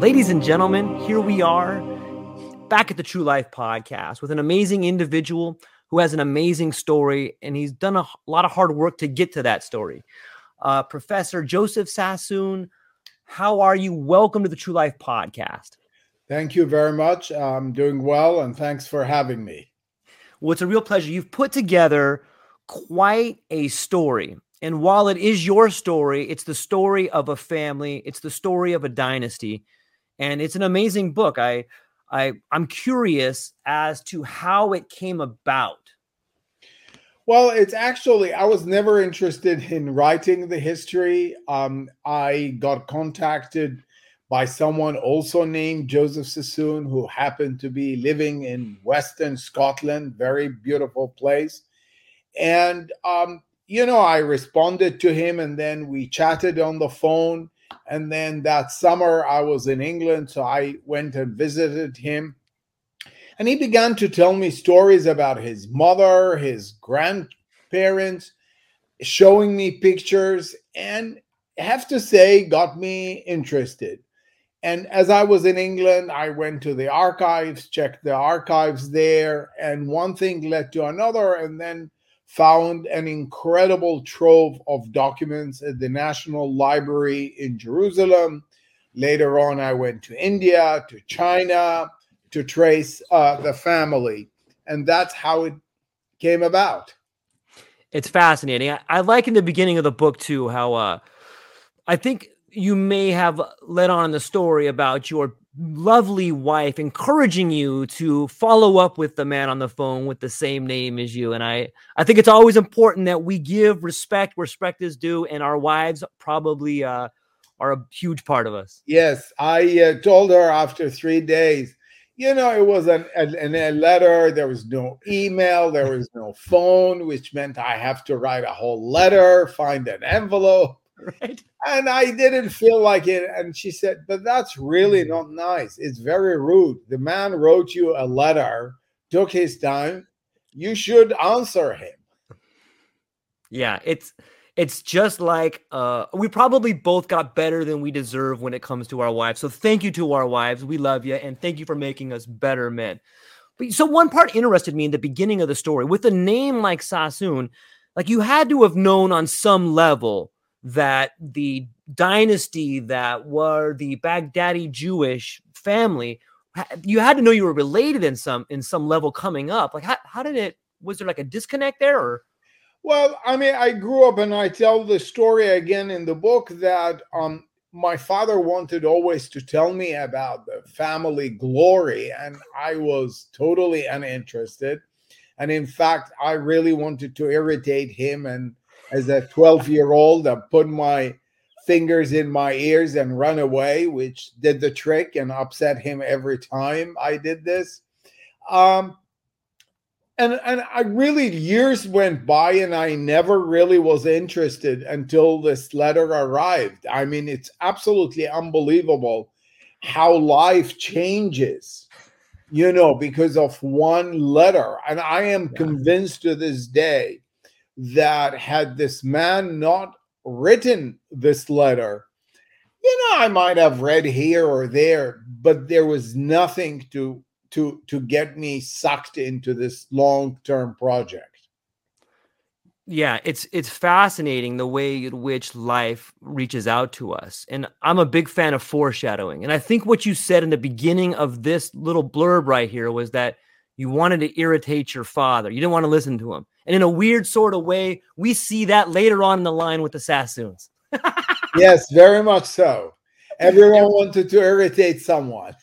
Ladies and gentlemen, here we are back at the True Life Podcast with an amazing individual who has an amazing story, and he's done a lot of hard work to get to that story. Professor Joseph Sassoon, how are you? Welcome to the True Life Podcast. Thank you very much. I'm doing well, and thanks for having me. Well, it's a real pleasure. You've put together quite a story. And while it is your story, it's the story of a family. It's the story of a dynasty. And it's an amazing book. I'm curious as to how it came about. Well, it's actually, I was never interested in writing the history. I got contacted by someone also named Joseph Sassoon, who happened to be living in Western Scotland, very beautiful place. And, I responded to him, and then we chatted on the phone. And then that summer I was in England, so I went and visited him. And he began to tell me stories about his mother, his grandparents, showing me pictures, and I have to say, got me interested. And as I was in England, I went to the archives, checked the archives there, and one thing led to another, and then found an incredible trove of documents at the National Library in Jerusalem. Later on, I went to India, to China, to trace the family. And that's how it came about. It's fascinating. I like in the beginning of the book, too, how I think you may have led on the story about your lovely wife encouraging you to follow up with the man on the phone with the same name as you. And I think it's always important that we give respect where respect is due, and our wives probably are a huge part of us. Yes, I told her after 3 days, it was a letter. There was no email. There was no phone, which meant I have to write a whole letter, find an envelope. Right. And I didn't feel like it. And she said, but that's really not nice. It's very rude. The man wrote you a letter, took his time. You should answer him. Yeah, it's just like we probably both got better than we deserve when it comes to our wives. So thank you to our wives. We love you. And thank you for making us better men. But so one part interested me in the beginning of the story. With a name like Sassoon, like you had to have known on some level that the dynasty that were the Baghdadi Jewish family, you had to know you were related in some level coming up. Like how did it, was there like a disconnect there? Or? Well, I mean, I grew up, and I tell the story again in the book that my father wanted always to tell me about the family glory, and I was totally uninterested. And in fact, I really wanted to irritate him, and as a 12-year-old, I put my fingers in my ears and run away, which did the trick and upset him every time I did this. And I really, years went by and I never really was interested until this letter arrived. I mean, it's absolutely unbelievable how life changes, you know, because of one letter. And I am convinced to this day that had this man not written this letter, you know, I might have read here or there, but there was nothing to get me sucked into this long-term project. Yeah, it's fascinating the way in which life reaches out to us. And I'm a big fan of foreshadowing. And I think what you said in the beginning of this little blurb right here was that you wanted to irritate your father. You didn't want to listen to him. And in a weird sort of way, we see that later on in the line with the Sassoons. Yes, very much so. Everyone wanted to irritate someone.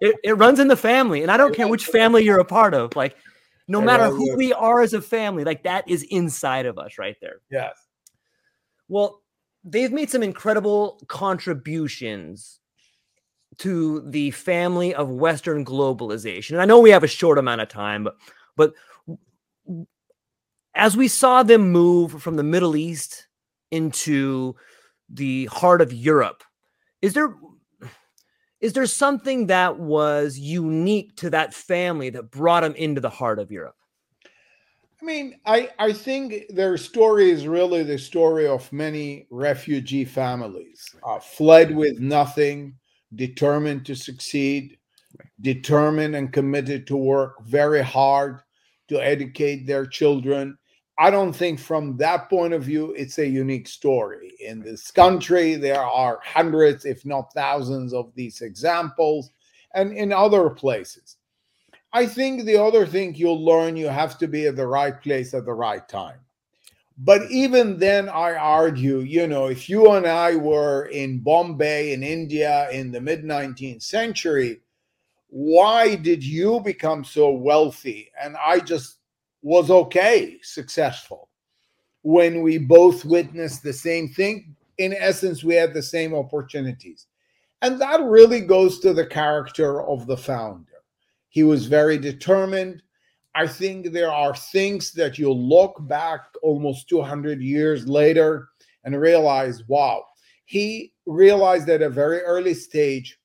It runs in the family. And I don't care which family you're a part of. Like, no matter who we are as a family, like that is inside of us right there. Yes. Well, they've made some incredible contributions to the family of Western globalization. And I know we have a short amount of time, but as we saw them move from the Middle East into the heart of Europe, is there something that was unique to that family that brought them into the heart of Europe? I mean, I think their story is really the story of many refugee families, fled with nothing, determined to succeed, determined and committed to work very hard to educate their children. I don't think from that point of view, it's a unique story. In this country, there are hundreds, if not thousands, of these examples, and in other places. I think the other thing you'll learn, you have to be at the right place at the right time. But even then, I argue, you know, if you and I were in Bombay, in India, in the mid-19th century, why did you become so wealthy? And I just was okay, successful, when we both witnessed the same thing. In essence, we had the same opportunities. And that really goes to the character of the founder. He was very determined. I think there are things that you'll look back almost 200 years later and realize, wow, he realized at a very early stage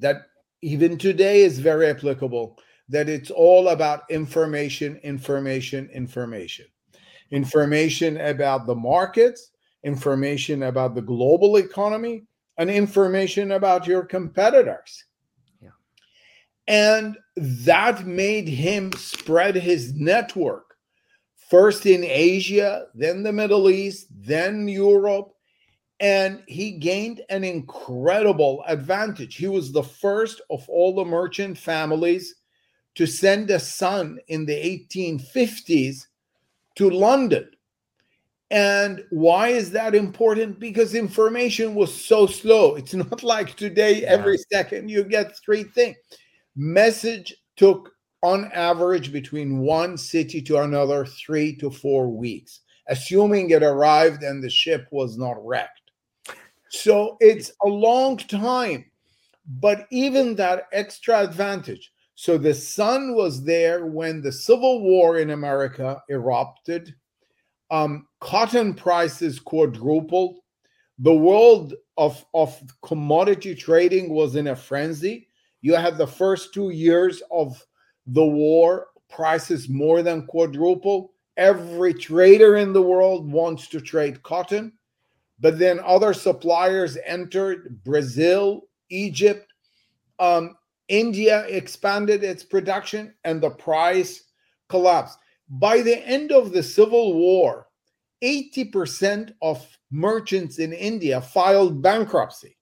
that even today is very applicable, that it's all about information. Information about the markets, information about the global economy, and information about your competitors. And that made him spread his network, first in Asia, then the Middle East, then Europe. And he gained an incredible advantage. He was the first of all the merchant families to send a son in the 1850s to London. And why is that important? Because information was so slow. It's not like today, every second you get three things. Message took, on average, between one city to another 3 to 4 weeks, assuming it arrived and the ship was not wrecked. So it's a long time, but even that extra advantage. So the sun was there when the Civil War in America erupted. Cotton prices quadrupled. The world of commodity trading was in a frenzy. You had the first 2 years of the war, prices more than quadruple. Every trader in the world wants to trade cotton. But then other suppliers entered. Brazil, Egypt, India expanded its production, and the price collapsed. By the end of the Civil War, 80% of merchants in India filed bankruptcy,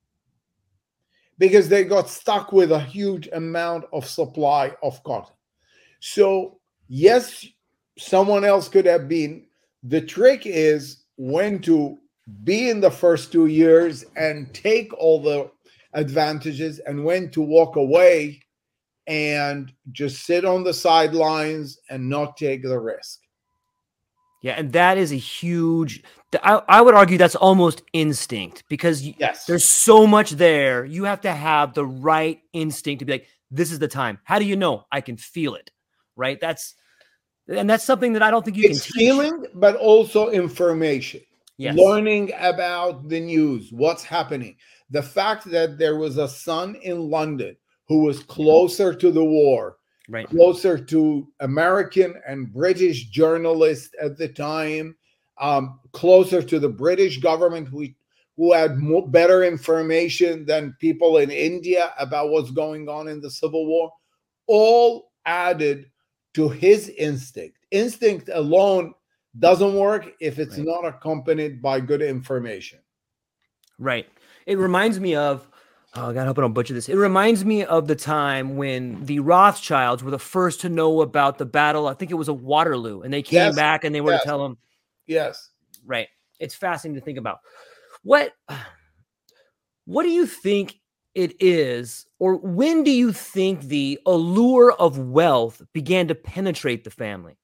because they got stuck with a huge amount of supply of cotton. So yes, someone else could have been. The trick is when to be in the first 2 years and take all the advantages, and when to walk away and just sit on the sidelines and not take the risk. Yeah, and that is a huge, I would argue that's almost instinct, because there's so much there. You have to have the right instinct to be like, this is the time. How do you know? I can feel it, right? That's something that I don't think you can teach. Feeling, but also information. Yes. Learning about the news, what's happening. The fact that there was a son in London who was closer to the war, right, closer to American and British journalists at the time, closer to the British government, who had better information than people in India about what's going on in the Civil War, all added to his instinct. Instinct alone doesn't work if it's not accompanied by good information. Right. It reminds me of, oh, God, I hope I don't butcher this. It reminds me of the time when the Rothschilds were the first to know about the battle. I think it was a Waterloo, and they came back and they were to tell them. Yes. Right. It's fascinating to think about. What do you think it is, or when do you think the allure of wealth began to penetrate the family?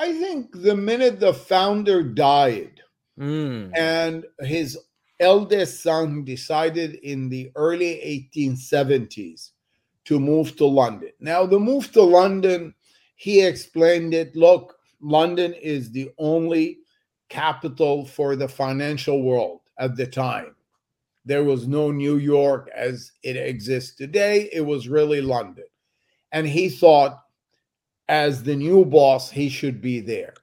I think the minute the founder died and his eldest son decided in the early 1870s to move to London. Now, the move to London, he explained it. Look, London is the only capital for the financial world at the time. There was no New York as it exists today. It was really London. And he thought, as the new boss, he should be there.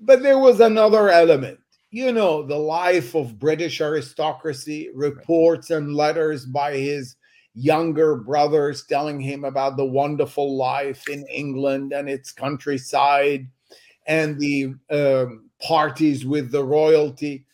But there was another element. You know, the life of British aristocracy, reports and letters by his younger brothers telling him about the wonderful life in England and its countryside and the parties with the royalty.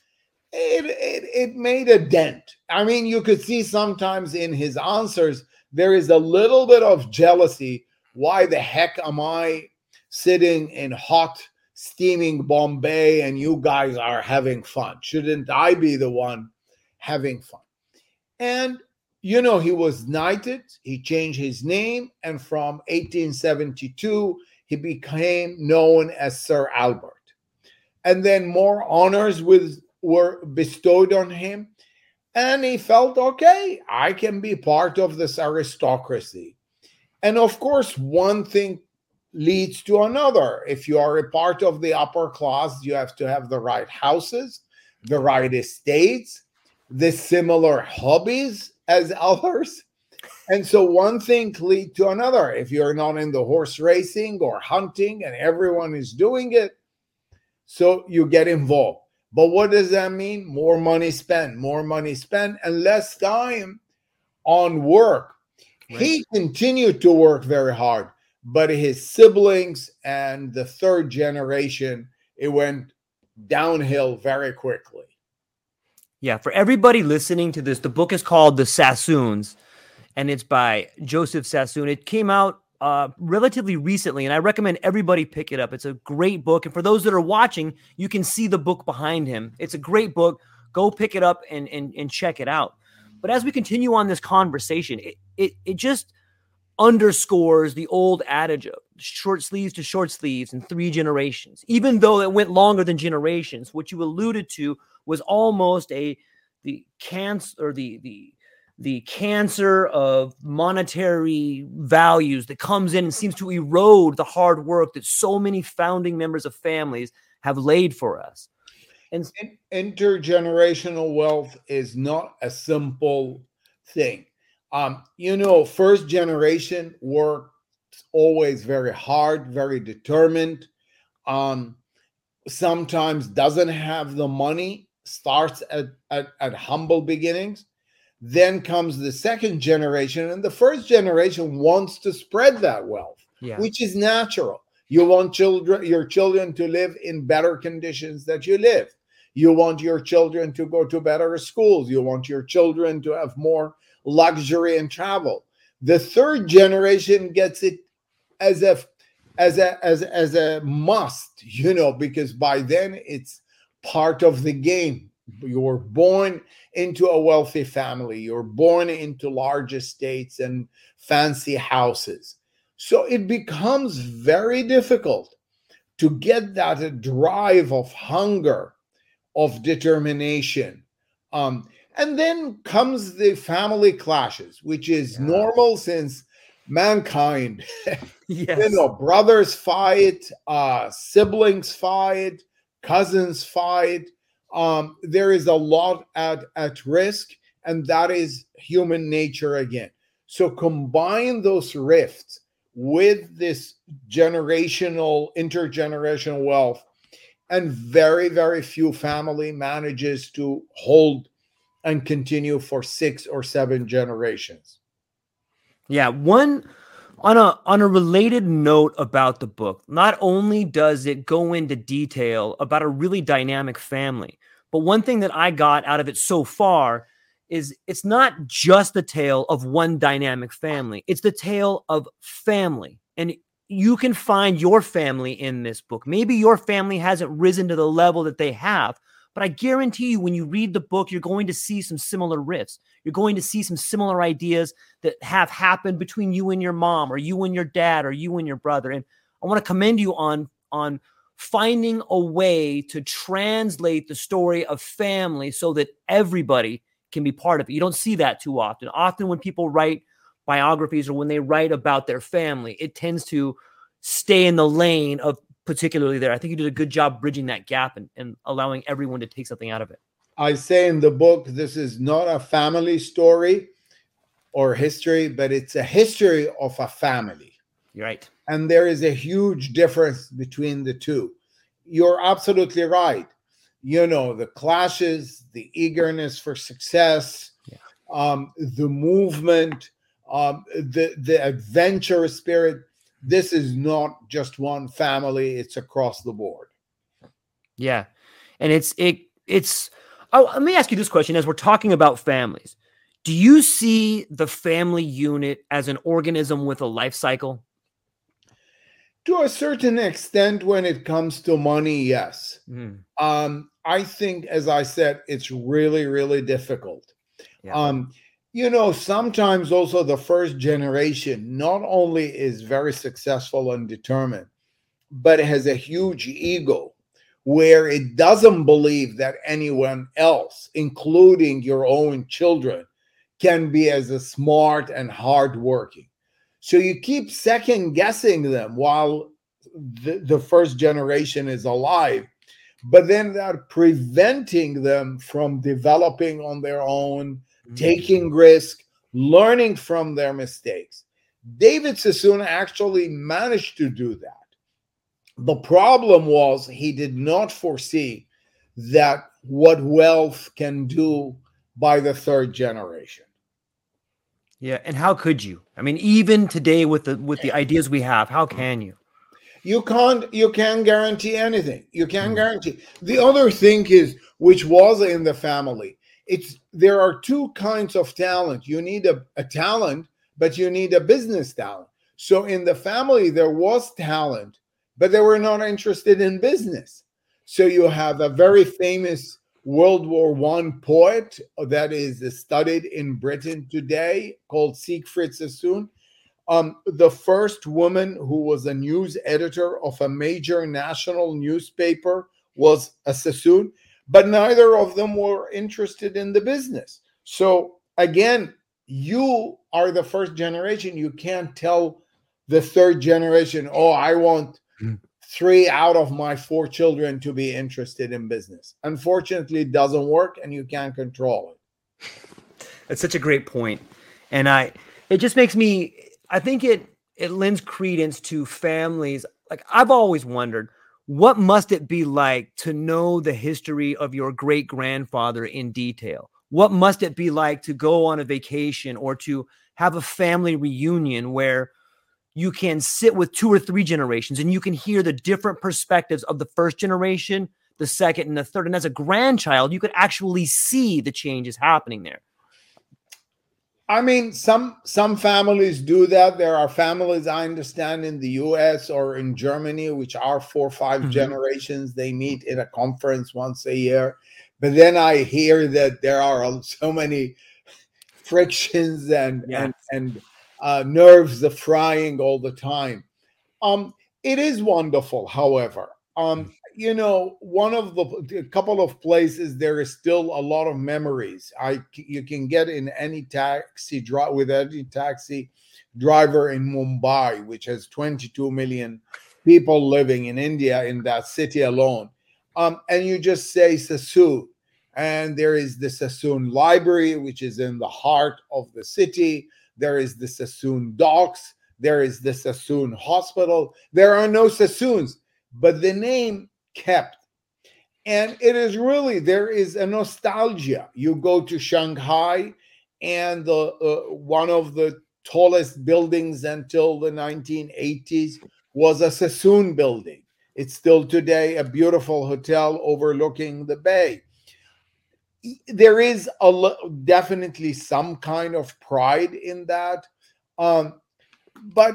It made a dent. I mean, you could see sometimes in his answers, there is a little bit of jealousy. Why the heck am I sitting in hot, steaming Bombay and you guys are having fun? Shouldn't I be the one having fun? And, you know, he was knighted. He changed his name. And from 1872, he became known as Sir Albert. And then more honors were bestowed on him. And he felt, okay, I can be part of this aristocracy. And of course, one thing leads to another. If you are a part of the upper class, you have to have the right houses, the right estates, the similar hobbies as others. And so one thing leads to another. If you're not in the horse racing or hunting and everyone is doing it, so you get involved. But what does that mean? More money spent, and less time on work. Right. He continued to work very hard, but his siblings and the third generation, it went downhill very quickly. Yeah, for everybody listening to this, the book is called The Sassoons, and it's by Joseph Sassoon. It came out relatively recently, and I recommend everybody pick it up. It's a great book, and for those that are watching, you can see the book behind him. It's a great book. Go pick it up and check it out. But as we continue on this conversation, it just underscores the old adage of short sleeves to short sleeves in three generations, even though it went longer than generations. What you alluded to was almost the cancer of monetary values that comes in and seems to erode the hard work that so many founding members of families have laid for us. And intergenerational wealth is not a simple thing. You know, first generation worked always very hard, very determined, sometimes doesn't have the money, starts at humble beginnings. Then comes the second generation, and the first generation wants to spread that wealth, which is natural. You want your children to live in better conditions that you live. You want your children to go to better schools. You want your children to have more luxury and travel. The third generation gets it as a must, you know, because by then it's part of the game. You were born into a wealthy family. You're born into large estates and fancy houses. So it becomes very difficult to get that drive of hunger of determination. And then comes the family clashes, which is normal since mankind. You know, brothers fight, siblings fight, cousins fight. There is a lot at risk, and that is human nature again. So combine those rifts with this intergenerational wealth, and very, very few family manages to hold and continue for 6 or 7 generations. Yeah, on a related note about the book, not only does it go into detail about a really dynamic family, but one thing that I got out of it so far is it's not just the tale of one dynamic family. It's the tale of family. And you can find your family in this book. Maybe your family hasn't risen to the level that they have, but I guarantee you when you read the book, you're going to see some similar riffs. You're going to see some similar ideas that have happened between you and your mom or you and your dad or you and your brother. And I want to commend you on finding a way to translate the story of family so that everybody can be part of it. You don't see that too often. Often when people write biographies or when they write about their family, it tends to stay in the lane of particularly there. I think you did a good job bridging that gap and allowing everyone to take something out of it. I say in the book, this is not a family story or history, but it's a history of a family. You're right. And there is a huge difference between the two. You're absolutely right. You know, the clashes, the eagerness for success, the movement, the adventurous spirit. This is not just one family. It's across the board. Yeah. And let me ask you this question. As we're talking about families, do you see the family unit as an organism with a life cycle? To a certain extent, when it comes to money, yes. I think, as I said, it's really, really difficult. Yeah. You know, sometimes also the first generation not only is very successful and determined, but has a huge ego where it doesn't believe that anyone else, including your own children, can be as smart and hardworking. So you keep second guessing them while the first generation is alive, but then they're preventing them from developing on their own, taking risk, learning from their mistakes. David Sassoon actually managed to do that. The problem was he did not foresee that what wealth can do by the third generation. Yeah, and how could you? I mean, even today with the ideas we have, how can you? You can't guarantee anything. You can't guarantee. The other thing is, which was in the family, there are two kinds of talent. You need a talent, but you need a business talent. So in the family, there was talent, but they were not interested in business. So you have a very famous World War I poet that is studied in Britain today called Siegfried Sassoon, the first woman who was a news editor of a major national newspaper was a Sassoon, but neither of them were interested in the business. So again, you are the first generation. You can't tell the third generation, I want 3 out of my 4 children to be interested in business. Unfortunately, it doesn't work and you can't control it. That's such a great point. And it just makes me, I think it lends credence to families. Like, I've always wondered, what must it be like to know the history of your great grandfather in detail? What must it be like to go on a vacation or to have a family reunion where you can sit with 2 or 3 generations and you can hear the different perspectives of the first generation, the second, and the third. And as a grandchild, you could actually see the changes happening there. I mean, some families do that. There are families, I understand, in the US or in Germany, which are 4 or 5 generations. They meet in a conference once a year. But then I hear that there are so many frictions and nerves are frying all the time. It is wonderful, however. you know, one of the couple of places there is still a lot of memories. You can get in any taxi drive with any taxi driver in Mumbai, which has 22 million people living in India in that city alone. And you just say Sassoon, and there is the Sassoon Library, which is in the heart of the city. There is the Sassoon Docks. There is the Sassoon Hospital. There are no Sassoons, but the name kept. And it is really, there is a nostalgia. You go to Shanghai, and one of the tallest buildings until the 1980s was a Sassoon building. It's still today a beautiful hotel overlooking the bay. There is definitely some kind of pride in that. But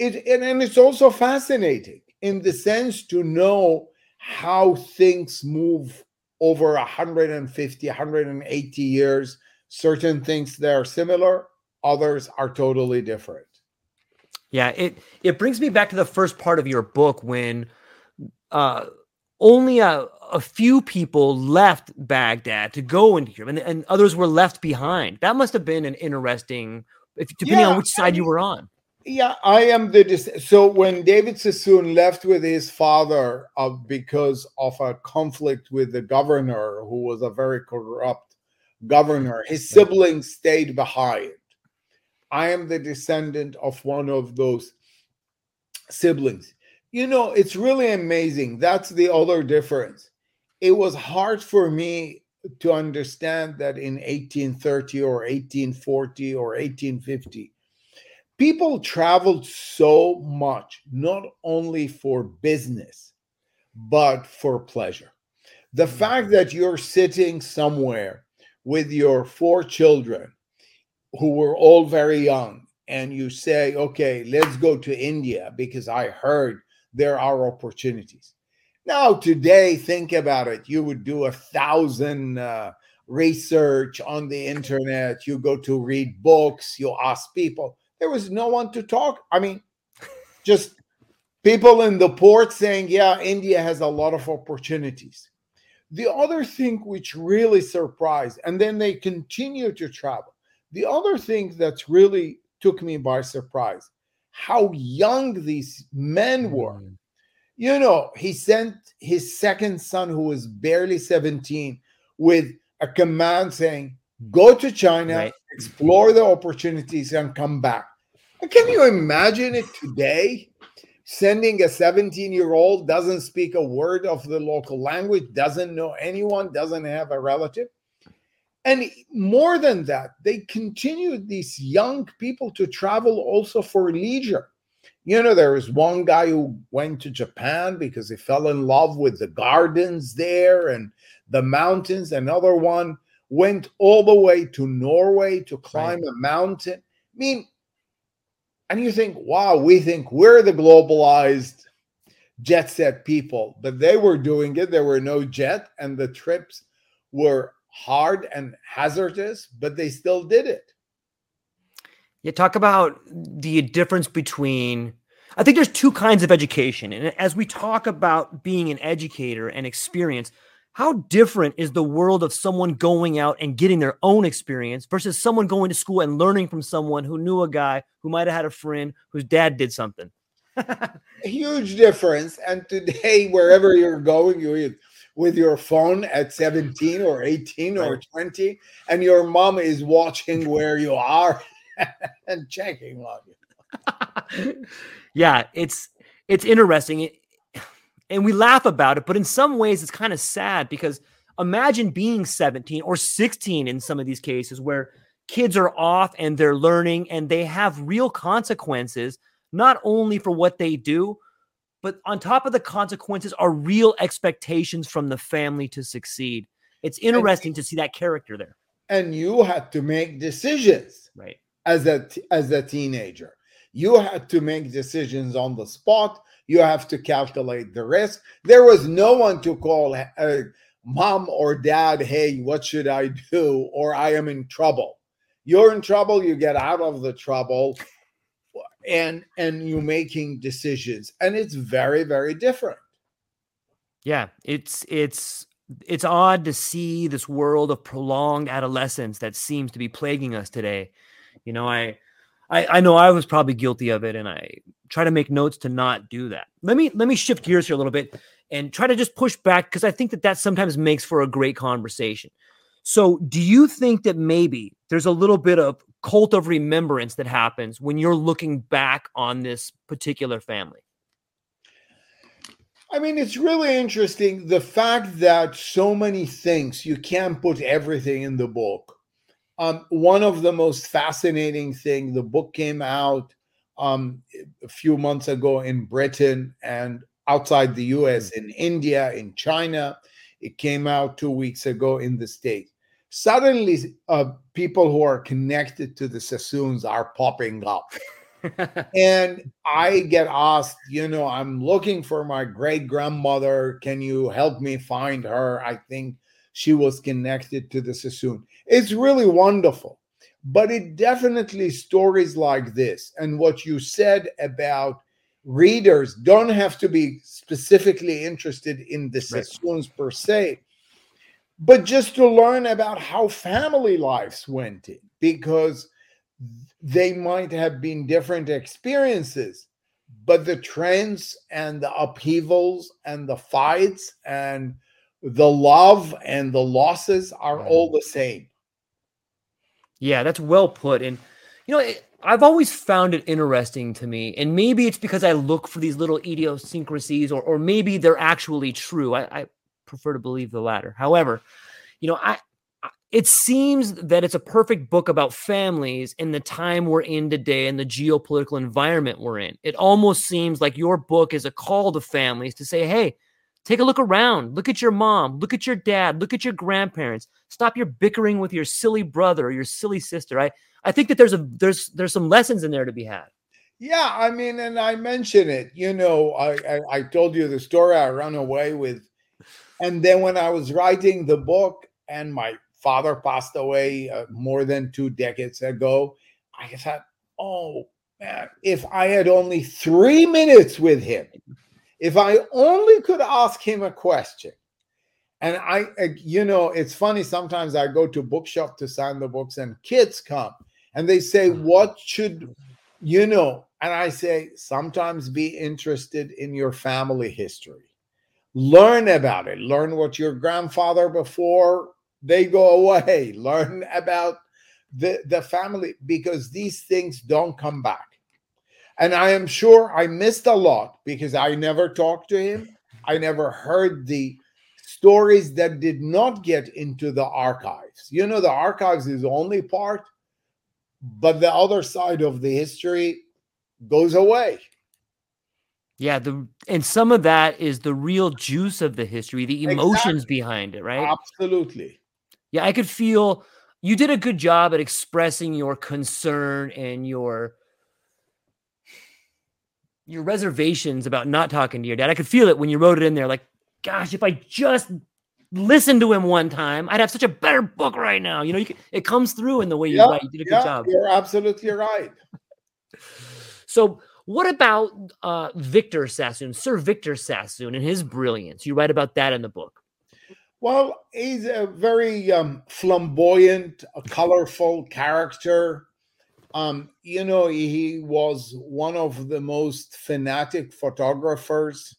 it's also fascinating in the sense to know how things move over 150, 180 years. Certain things that are similar, others are totally different. Yeah, it brings me back to the first part of your book when only a few people left Baghdad to go into Europe, and others were left behind. That must have been an interesting, depending on which side you were on. Yeah, so when David Sassoon left with his father because of a conflict with the governor, who was a very corrupt governor, his siblings stayed behind. I am the descendant of one of those siblings. You know, it's really amazing. That's the other difference. It was hard for me to understand that in 1830 or 1840 or 1850, people traveled so much, not only for business, but for pleasure. The fact that you're sitting somewhere with your 4 children, who were all very young, and you say, okay, let's go to India because I heard there are opportunities. Now, today, think about it. You would do 1,000 research on the internet. You go to read books. You ask people. There was no one to talk. I mean, just people in the port saying, yeah, India has a lot of opportunities. The other thing which really surprised, and then they continue to travel. The other thing that really took me by surprise, how young these men were. You know, he sent his second son, who was barely 17, with a command saying, go to China, explore the opportunities, and come back. And can you imagine it today? Sending a 17-year-old, doesn't speak a word of the local language, doesn't know anyone, doesn't have a relative. And more than that, they continued these young people to travel also for leisure. You know, there was one guy who went to Japan because he fell in love with the gardens there and the mountains. Another one went all the way to Norway to climb a mountain. I mean, and you think, wow, we think we're the globalized jet set people, but they were doing it. There were no jet, and the trips were hard and hazardous, but they still did it. You talk about the difference between, I think there's 2 kinds of education. And as we talk about being an educator and experience, how different is the world of someone going out and getting their own experience versus someone going to school and learning from someone who knew a guy who might have had a friend whose dad did something? A huge difference. And today, wherever you're going, you're with your phone at 17 or 18 or 20, and your mom is watching where you are and checking on you. Yeah, it's interesting. And we laugh about it, but in some ways it's kind of sad, because imagine being 17 or 16 in some of these cases where kids are off and they're learning and they have real consequences, not only for what they do, but on top of the consequences are real expectations from the family to succeed. It's interesting to see that character there. And you had to make decisions as a teenager. You had to make decisions on the spot. You have to calculate the risk. There was no one to call mom or dad, hey, what should I do? Or I am in trouble. You're in trouble, you get out of the trouble, and you're making decisions. And it's very, very different. Yeah, it's odd to see this world of prolonged adolescence that seems to be plaguing us today. You know, I know I was probably guilty of it, and I try to make notes to not do that. Let me shift gears here a little bit and try to just push back, because I think that sometimes makes for a great conversation. So do you think that maybe there's a little bit of cult of remembrance that happens when you're looking back on this particular family? I mean, it's really interesting, the fact that so many things, you can't put everything in the book. One of the most fascinating thing, the book came out a few months ago in Britain and outside the US, in India, in China. It came out 2 weeks ago in the States. Suddenly, people who are connected to the Sassoons are popping up. And I get asked, you know, I'm looking for my great-grandmother. Can you help me find her? I think she was connected to the Sassoon. It's really wonderful. But it definitely, stories like this, and what you said about readers don't have to be specifically interested in the Sassoons per se, but just to learn about how family lives went in, because they might have been different experiences, but the trends and the upheavals and the fights and the love and the losses are all the same. Yeah, that's well put. And, you know, I've always found it interesting to me, and maybe it's because I look for these little idiosyncrasies, or maybe they're actually true. I prefer to believe the latter. However, you know, it seems that it's a perfect book about families in the time we're in today and the geopolitical environment we're in. It almost seems like your book is a call to families to say, hey, take a look around, look at your mom, look at your dad, look at your grandparents, stop your bickering with your silly brother or your silly sister. I think that there's some lessons in there to be had. Yeah, I mean, and I mention it, you know, I told you the story I ran away with. And then when I was writing the book and my father passed away more than 2 decades ago, I thought, oh man, if I had only 3 minutes with him, if I only could ask him a question. And I you know, it's funny, sometimes I go to bookshop to sign the books and kids come and they say, what should, you know, and I say, sometimes be interested in your family history. Learn about it. Learn what your grandfather before they go away. Learn about the family, because these things don't come back. And I am sure I missed a lot because I never talked to him. I never heard the stories that did not get into the archives. You know, the archives is the only part, but the other side of the history goes away. Yeah, and some of that is the real juice of the history, the emotions behind it, right? Absolutely. Yeah, I could feel you did a good job at expressing your concern and your reservations about not talking to your dad. I could feel it when you wrote it in there. Like, gosh, if I just listened to him one time, I'd have such a better book right now. You know, it comes through in the way you write. You did a good job. You're absolutely right. So what about Victor Sassoon, Sir Victor Sassoon, and his brilliance? You write about that in the book. Well, he's a very flamboyant, colorful character. You know, he was one of the most fanatic photographers.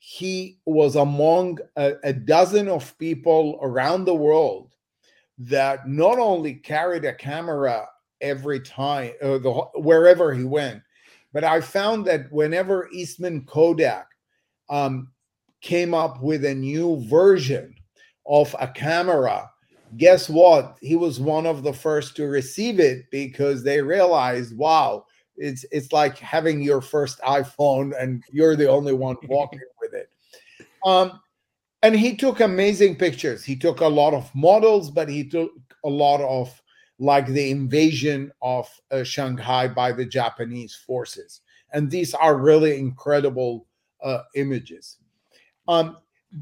He was among a dozen of people around the world that not only carried a camera every time, wherever he went, but I found that whenever Eastman Kodak came up with a new version of a camera, guess what? He was one of the first to receive it, because they realized, wow, it's like having your first iPhone and you're the only one walking with it. And he took amazing pictures. He took a lot of models, but he took a lot of, like, the invasion of Shanghai by the Japanese forces. And these are really incredible images.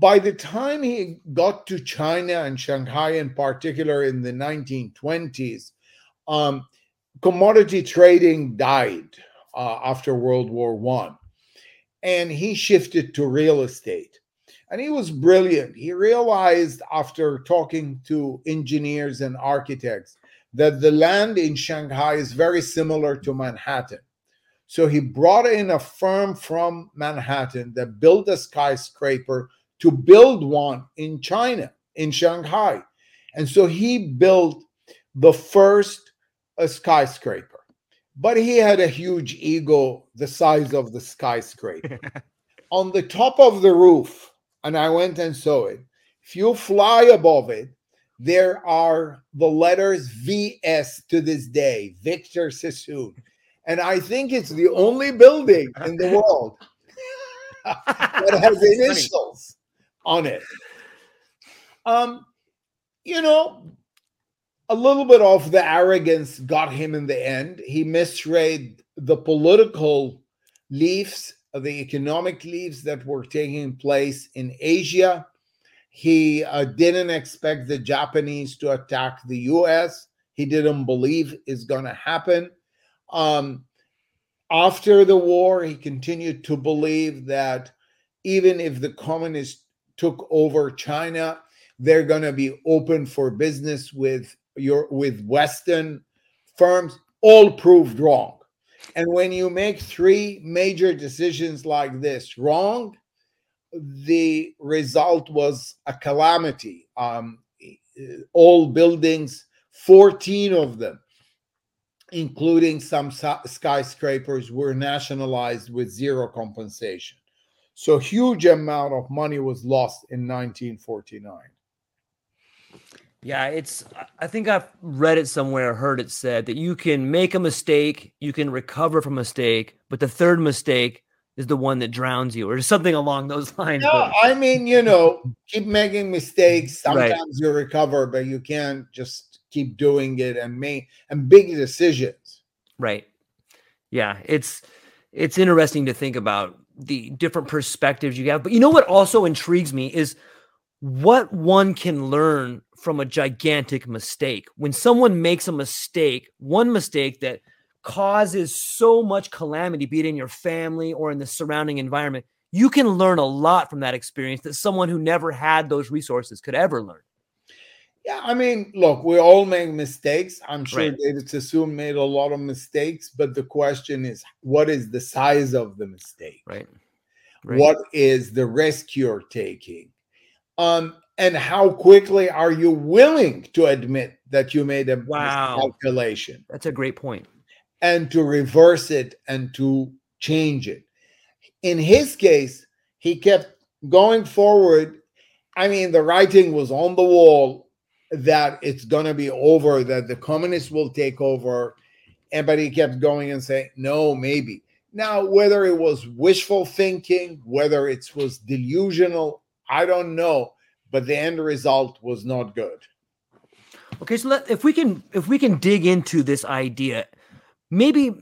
By the time he got to China and Shanghai in particular in the 1920s, commodity trading died after World War I. and he shifted to real estate. And he was brilliant. He realized after talking to engineers and architects that the land in Shanghai is very similar to Manhattan. So he brought in a firm from Manhattan that built a skyscraper to build one in China, in Shanghai. And so he built the first skyscraper. But he had a huge ego the size of the skyscraper. On the top of the roof, and I went and saw it, if you fly above it, there are the letters VS to this day, Victor Sassoon. And I think it's the only building in the world that has initials on it. You know, a little bit of the arrogance got him in the end. He misread the political leaves, the economic leaves that were taking place in Asia. He didn't expect the Japanese to attack the U.S. He didn't believe it's going to happen. After the war, he continued to believe that even if the communists took over China, they're going to be open for business with Western firms. All proved wrong. And when you make three major decisions like this wrong, the result was a calamity. All buildings, 14 of them, including some skyscrapers, were nationalized with zero compensation. So huge amount of money was lost in 1949. Yeah, I think I've read it somewhere, heard it said that you can make a mistake, you can recover from a mistake, but the third mistake is the one that drowns you or something along those lines. No, I mean, you know, keep making mistakes. Sometimes you recover, but you can't just keep doing it and big decisions. Right. Yeah, it's interesting to think about the different perspectives you have. But you know what also intrigues me is what one can learn from a gigantic mistake. When someone makes a mistake, one mistake that causes so much calamity, be it in your family or in the surrounding environment, you can learn a lot from that experience that someone who never had those resources could ever learn. Yeah, I mean, look, we all make mistakes. I'm sure David Sassoon made a lot of mistakes, but the question is, what is the size of the mistake? Right. What is the risk you're taking? And how quickly are you willing to admit that you made a miscalculation? That's a great point. And to reverse it and to change it. In his case, he kept going forward. I mean, the writing was on the wall that it's going to be over, that the communists will take over. But he kept going and saying, no, maybe. Now, whether it was wishful thinking, whether it was delusional, I don't know, but the end result was not good. Okay, so if we can dig into this idea, maybe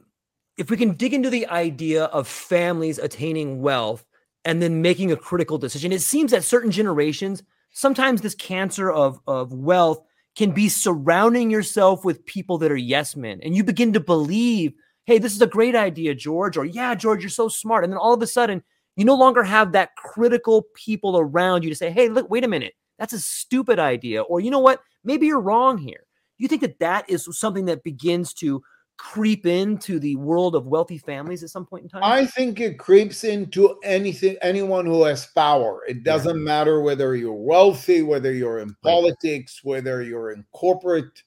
if we can dig into the idea of families attaining wealth and then making a critical decision, it seems that certain generations, sometimes this cancer of wealth can be surrounding yourself with people that are yes men, and you begin to believe, hey, this is a great idea, George, or yeah, George, you're so smart, and then all of a sudden, you no longer have that critical people around you to say, hey, look, wait a minute, that's a stupid idea. Or you know what, maybe you're wrong here. You think that that is something that begins to creep into the world of wealthy families at some point in time? I think it creeps into anyone who has power. It doesn't matter whether you're wealthy, whether you're in politics, whether you're in corporate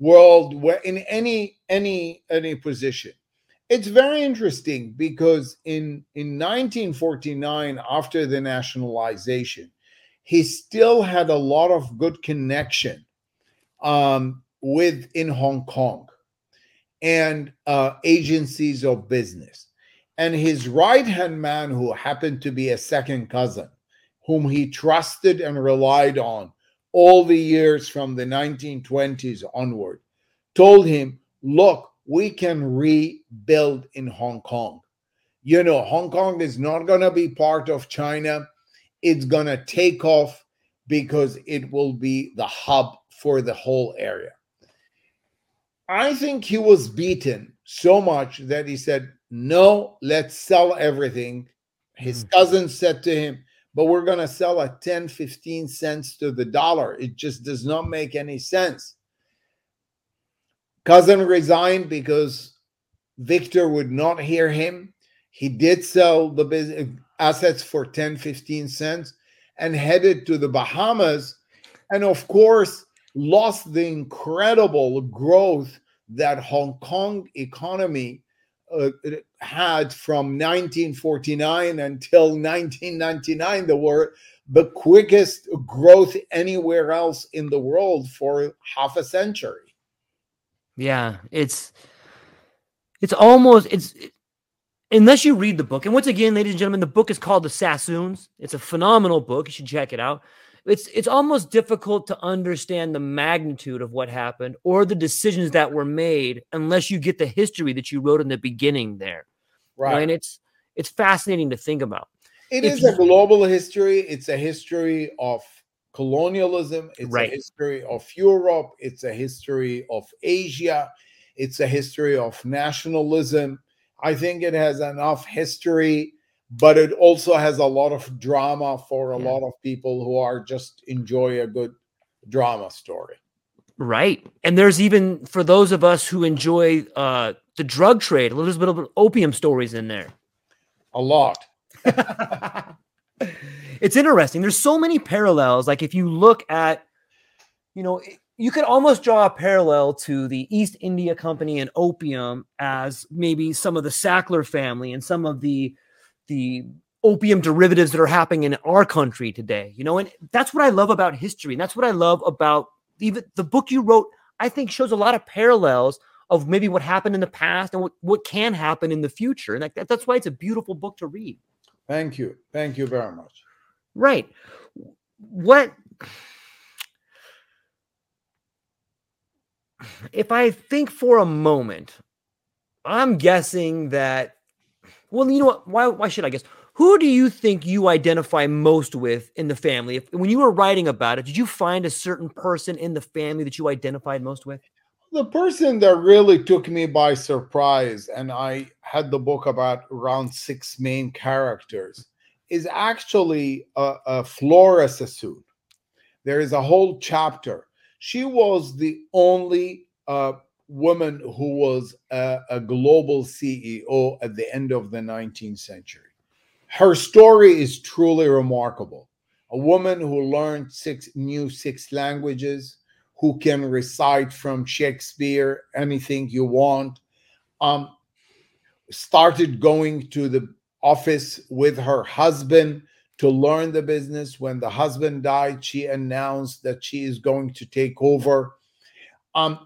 world, where in any position. It's very interesting because in 1949, after the nationalization, he still had a lot of good connection in Hong Kong and agencies of business. And his right-hand man, who happened to be a second cousin, whom he trusted and relied on all the years from the 1920s onward, told him, look, we can rebuild in Hong Kong. You know, Hong Kong is not going to be part of China. It's going to take off because it will be the hub for the whole area. I think he was beaten so much that he said, no, let's sell everything His cousin said to him, but we're going to sell at 10, 15 cents to the dollar. It just does not make any sense. Cousin resigned because Victor would not hear him. He did sell the business assets for 10, 15 cents and headed to the Bahamas. And of course, lost the incredible growth that Hong Kong economy had from 1949 until 1999. They were the quickest growth anywhere else in the world for half a century. Yeah, it's almost unless you read the book. And once again, ladies and gentlemen, the book is called The Sassoons. It's a phenomenal book. You should check it out. It's almost difficult to understand the magnitude of what happened or the decisions that were made unless you get the history that you wrote in the beginning there. Right. You know, and it's fascinating to think about. It is a global history. It's a history of colonialism. It's a history of Europe. It's a history of Asia. It's a history of nationalism. I think it has enough history, but it also has a lot of drama for a lot of people who are just enjoy a good drama story. Right. And there's even, for those of us who enjoy the drug trade, a little bit of opium stories in there. A lot. It's interesting. There's so many parallels. Like if you look at, you know, you could almost draw a parallel to the East India Company and opium as maybe some of the Sackler family and some of the opium derivatives that are happening in our country today, you know, and that's what I love about history. And that's what I love about even the book you wrote, I think shows a lot of parallels of maybe what happened in the past and what can happen in the future. And that's why it's a beautiful book to read. Thank you. Thank you very much. Right. If I think for a moment, I'm guessing that, well, you know what? Why should I guess? Who do you think you identify most with in the family? When you were writing about it, did you find a certain person in the family that you identified most with? The person that really took me by surprise, and I had the book about around six main characters, is actually Flora Sassoon. There is a whole chapter. She was the only woman who was a global CEO at the end of the 19th century. Her story is truly remarkable. A woman who learned six languages, who can recite from Shakespeare, anything you want, started going to the office with her husband to learn the business. When the husband died, she announced that she is going to take over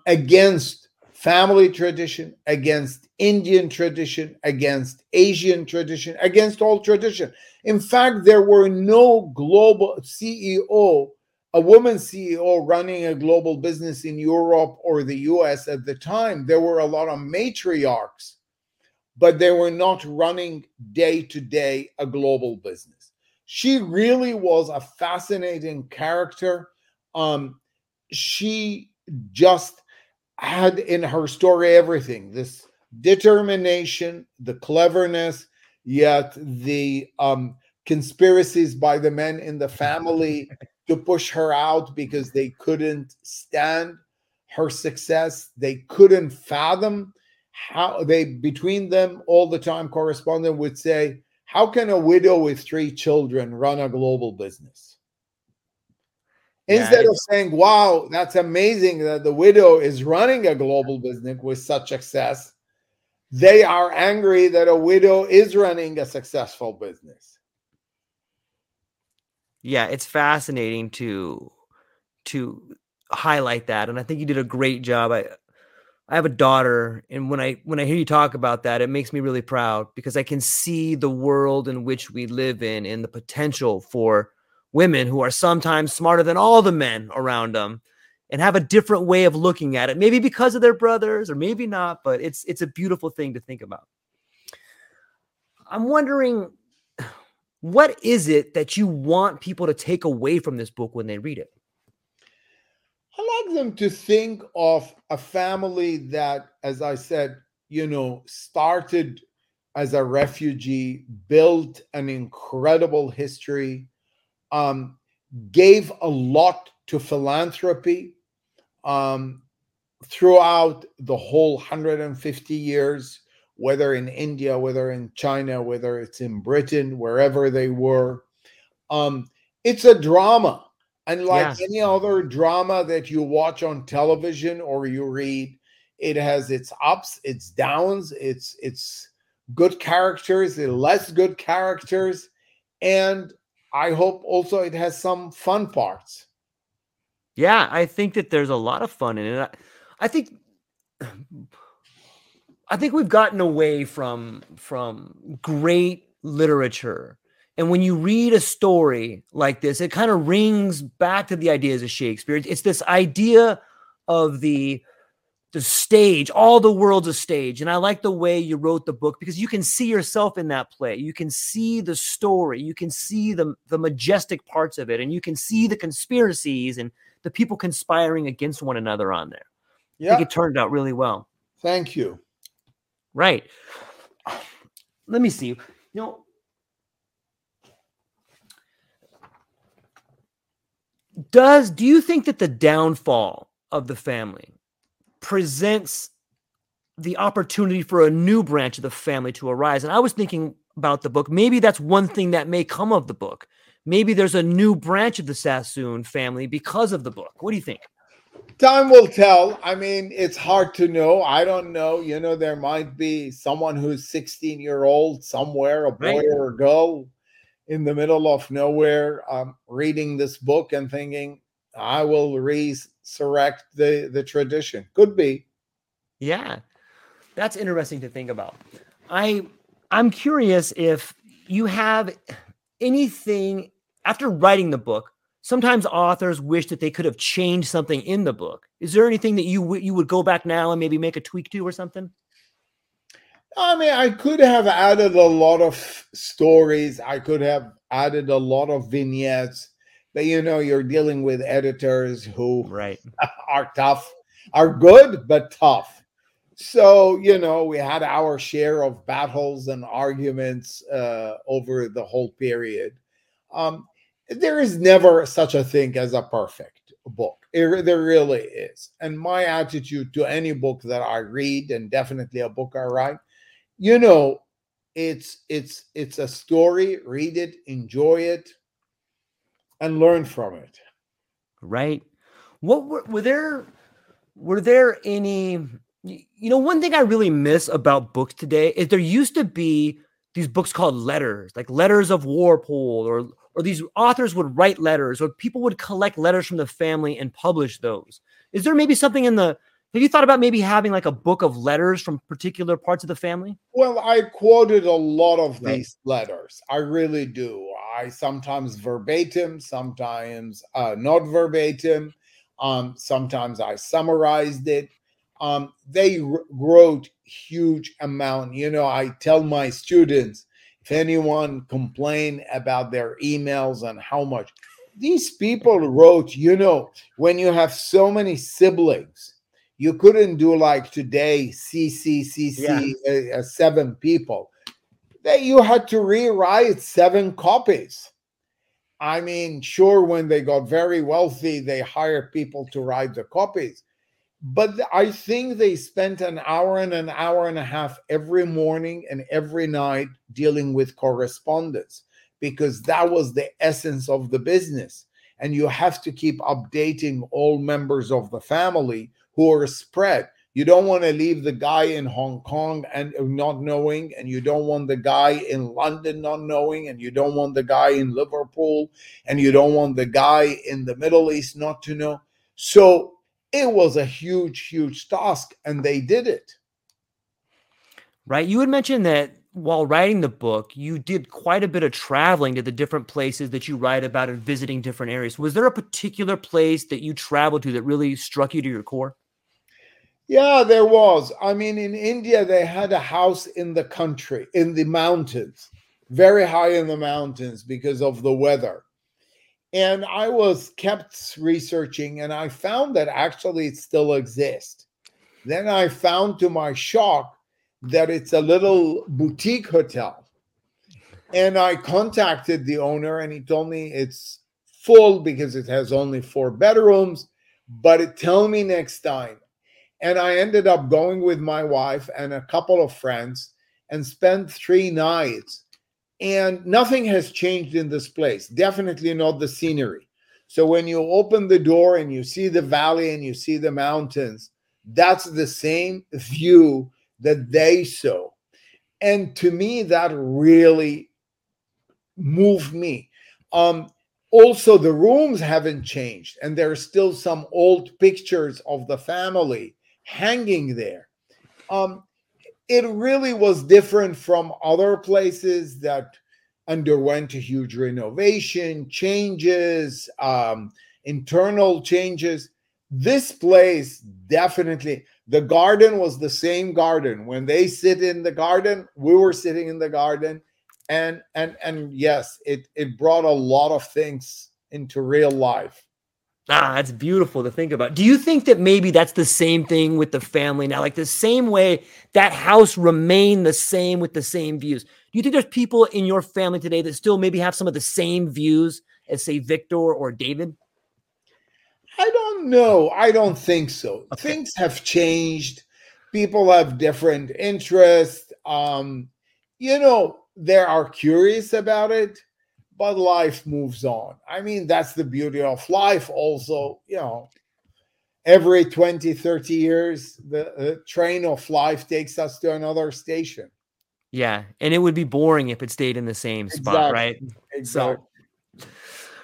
against family tradition, against Indian tradition, against Asian tradition, against all tradition. In fact, there were no global CEO, a woman CEO running a global business in Europe or the US at the time. There were a lot of matriarchs, but they were not running day to day a global business. She really was a fascinating character. She just had in her story everything, this determination, the cleverness, yet the conspiracies by the men in the family to push her out because they couldn't stand her success. They couldn't fathom how they, between them all the time, correspondent would say, how can a widow with three children run a global business? Instead of saying, wow, that's amazing that the widow is running a global business with such success, they are angry that a widow is running a successful business. Yeah, it's fascinating to highlight that. And I think you did a great job. I have a daughter, and when I hear you talk about that, it makes me really proud because I can see the world in which we live in and the potential for women who are sometimes smarter than all the men around them and have a different way of looking at it, maybe because of their brothers or maybe not, but it's a beautiful thing to think about. I'm wondering, what is it that you want people to take away from this book when they read it? I like them to think of a family that, as I said, you know, started as a refugee, built an incredible history, gave a lot to philanthropy throughout the whole 150 years, whether in India, whether in China, whether it's in Britain, wherever they were. It's a drama. And like any other drama that you watch on television or you read, it has its ups, its downs, its good characters, its less good characters. And I hope also it has some fun parts. Yeah, I think that there's a lot of fun in it. I think we've gotten away from great literature. And when you read a story like this, it kind of rings back to the ideas of Shakespeare. It's this idea of the stage, all the world's a stage. And I like the way you wrote the book because you can see yourself in that play. You can see the story. You can see the majestic parts of it. And you can see the conspiracies and the people conspiring against one another on there. Yeah. I think it turned out really well. Thank you. Right. Let me see. You know, do you think that the downfall of the family presents the opportunity for a new branch of the family to arise? And I was thinking about the book. Maybe that's one thing that may come of the book. Maybe there's a new branch of the Sassoon family because of the book. What do you think? Time will tell. I mean, it's hard to know. I don't know. You know, there might be someone who's 16-year-old somewhere, a boy or a girl in the middle of nowhere, reading this book and thinking, I will resurrect the tradition. Could be. Yeah, that's interesting to think about. I'm curious if you have anything after writing the book. Sometimes authors wish that they could have changed something in the book. Is there anything that you would go back now and maybe make a tweak to or something? I mean, I could have added a lot of stories. I could have added a lot of vignettes. But, you know, you're dealing with editors who are tough, are good, but tough. So, you know, we had our share of battles and arguments over the whole period. There is never such a thing as a perfect book. There really is. And my attitude to any book that I read, and definitely a book I write, you know, it's a story. Read it, enjoy it, and learn from it. Right. What were there any? You know, one thing I really miss about books today is there used to be these books called letters, like Letters of Walpole, or these authors would write letters, or people would collect letters from the family and publish those. Is there maybe something have you thought about maybe having like a book of letters from particular parts of the family? Well, I quoted a lot of these letters. I really do. I sometimes verbatim, sometimes not verbatim. Sometimes I summarized it. They wrote huge amount. You know, I tell my students, if anyone complain about their emails and how much, these people wrote, you know, when you have so many siblings, you couldn't do like today, seven people. That you had to rewrite seven copies. I mean, sure, when they got very wealthy, they hired people to write the copies. But I think they spent an hour and a half every morning and every night dealing with correspondence, because that was the essence of the business. And you have to keep updating all members of the family who are spread. You don't want to leave the guy in Hong Kong and not knowing, and you don't want the guy in London not knowing, and you don't want the guy in Liverpool, and you don't want the guy in the Middle East not to know. So it was a huge, huge task, and they did it. Right. You had mentioned that while writing the book, you did quite a bit of traveling to the different places that you write about and visiting different areas. Was there a particular place that you traveled to that really struck you to your core? Yeah, there was. I mean, in India, they had a house in the country, in the mountains, very high in the mountains because of the weather. And I was kept researching, and I found that actually it still exists. Then I found, to my shock, that it's a little boutique hotel. And I contacted the owner and he told me it's full because it has only 4 bedrooms, but it tell me next time. And I ended up going with my wife and a couple of friends and spent 3 nights. And nothing has changed in this place, definitely not the scenery. So when you open the door and you see the valley and you see the mountains, that's the same view that they saw. And to me, that really moved me. Also, the rooms haven't changed, and there are still some old pictures of the family hanging there. It really was different from other places that underwent a huge renovation, changes, internal changes. This place definitely, the garden was the same garden. When they sit in the garden, we were sitting in the garden. And yes, it brought a lot of things into real life. Ah, that's beautiful to think about. Do you think that maybe that's the same thing with the family now? Like the same way that house remained the same with the same views. Do you think there's people in your family today that still maybe have some of the same views as, say, Victor or David? I don't know. I don't think so. Okay. Things have changed. People have different interests. They are curious about it, but life moves on. I mean, that's the beauty of life also, every 20, 30 years, the train of life takes us to another station. Yeah. And it would be boring if it stayed in the same spot, right? Exactly. So,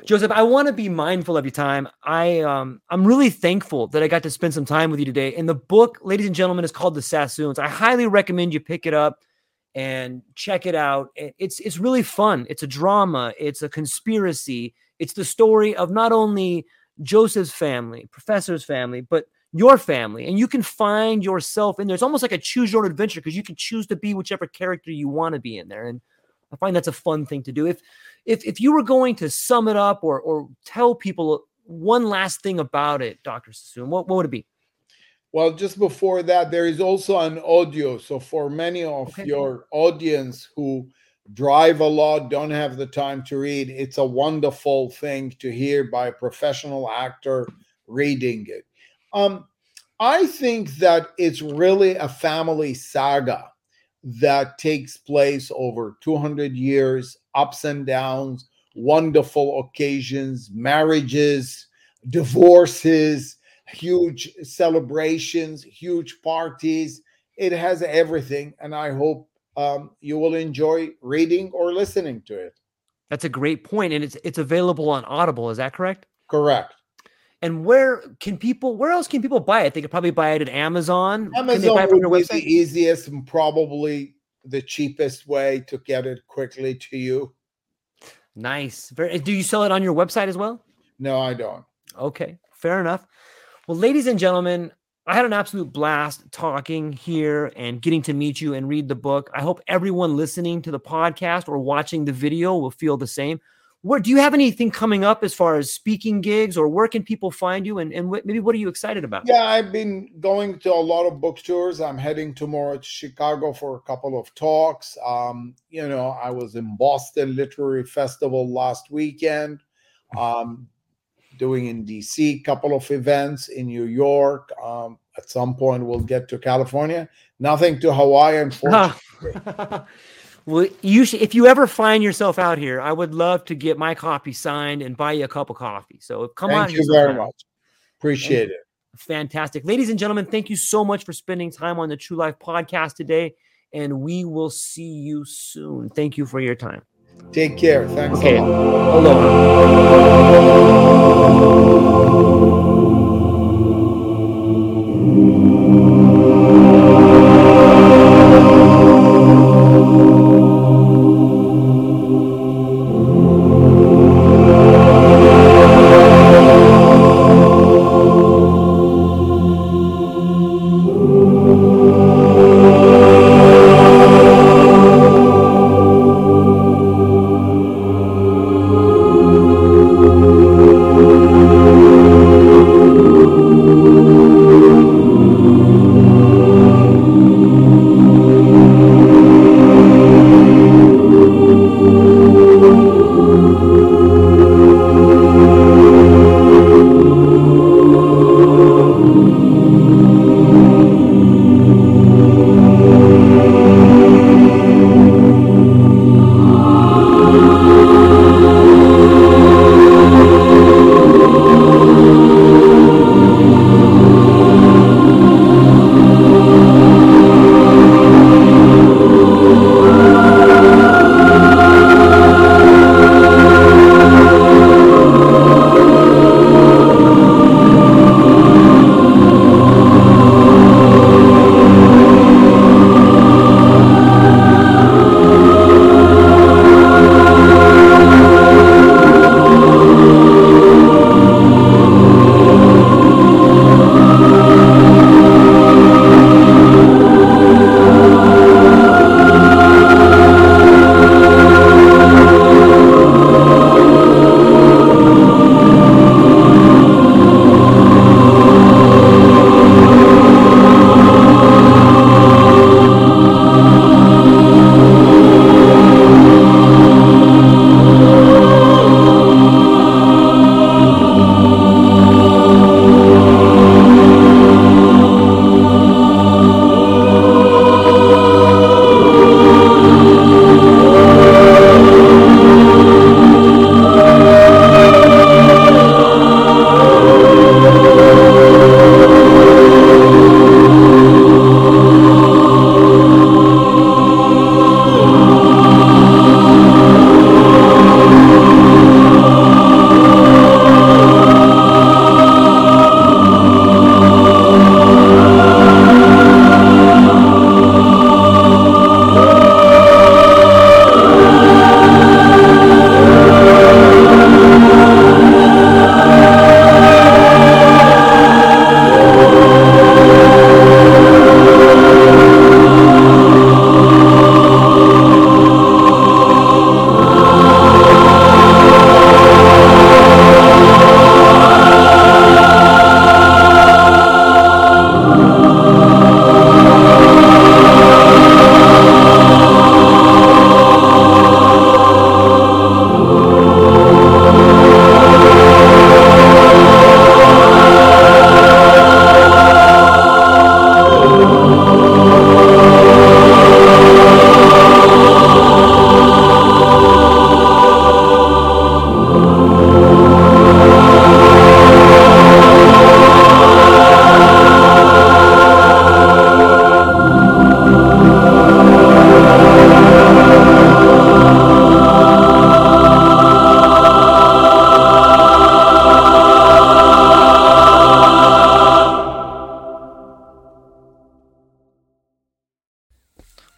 Joseph, I want to be mindful of your time. I'm really thankful that I got to spend some time with you today. And the book, ladies and gentlemen, is called The Sassoons. I highly recommend you pick it up and check it out. It's really fun. It's a drama. It's a conspiracy. It's the story of not only Joseph's family, Professor's family, but your family. And you can find yourself in there. It's almost like a choose your own adventure because you can choose to be whichever character you want to be in there. And I find that's a fun thing to do. If you were going to sum it up or tell people one last thing about it, Dr. Sassoon, what would it be? Well, just before that, there is also an audio. So for many of your audience who drive a lot, don't have the time to read, it's a wonderful thing to hear by a professional actor reading it. I think that it's really a family saga that takes place over 200 years, ups and downs, wonderful occasions, marriages, divorces, huge celebrations, huge parties. It has everything. And I hope you will enjoy reading or listening to it. That's a great point. And it's available on Audible. Is that correct? Correct. And where else can people buy it? They could probably buy it at Amazon. Amazon would be the easiest and probably the cheapest way to get it quickly to you. Nice. Do you sell it on your website as well? No, I don't. Okay, fair enough. Well, ladies and gentlemen, I had an absolute blast talking here and getting to meet you and read the book. I hope everyone listening to the podcast or watching the video will feel the same. Do you have anything coming up as far as speaking gigs, or where can people find you? And maybe what are you excited about? Yeah, I've been going to a lot of book tours. I'm heading tomorrow to Chicago for a couple of talks. I was in Boston Literary Festival last weekend, doing in D.C., a couple of events in New York. At some point, we'll get to California. Nothing to Hawaii, unfortunately. Well, if you ever find yourself out here, I would love to get my copy signed and buy you a cup of coffee. So come on. Thank you very much. Appreciate it. Fantastic. Ladies and gentlemen, thank you so much for spending time on the True Life Podcast today, and we will see you soon. Thank you for your time. Take care. Thanks a lot. Hold on.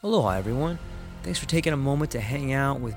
Aloha, everyone. Thanks for taking a moment to hang out with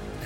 I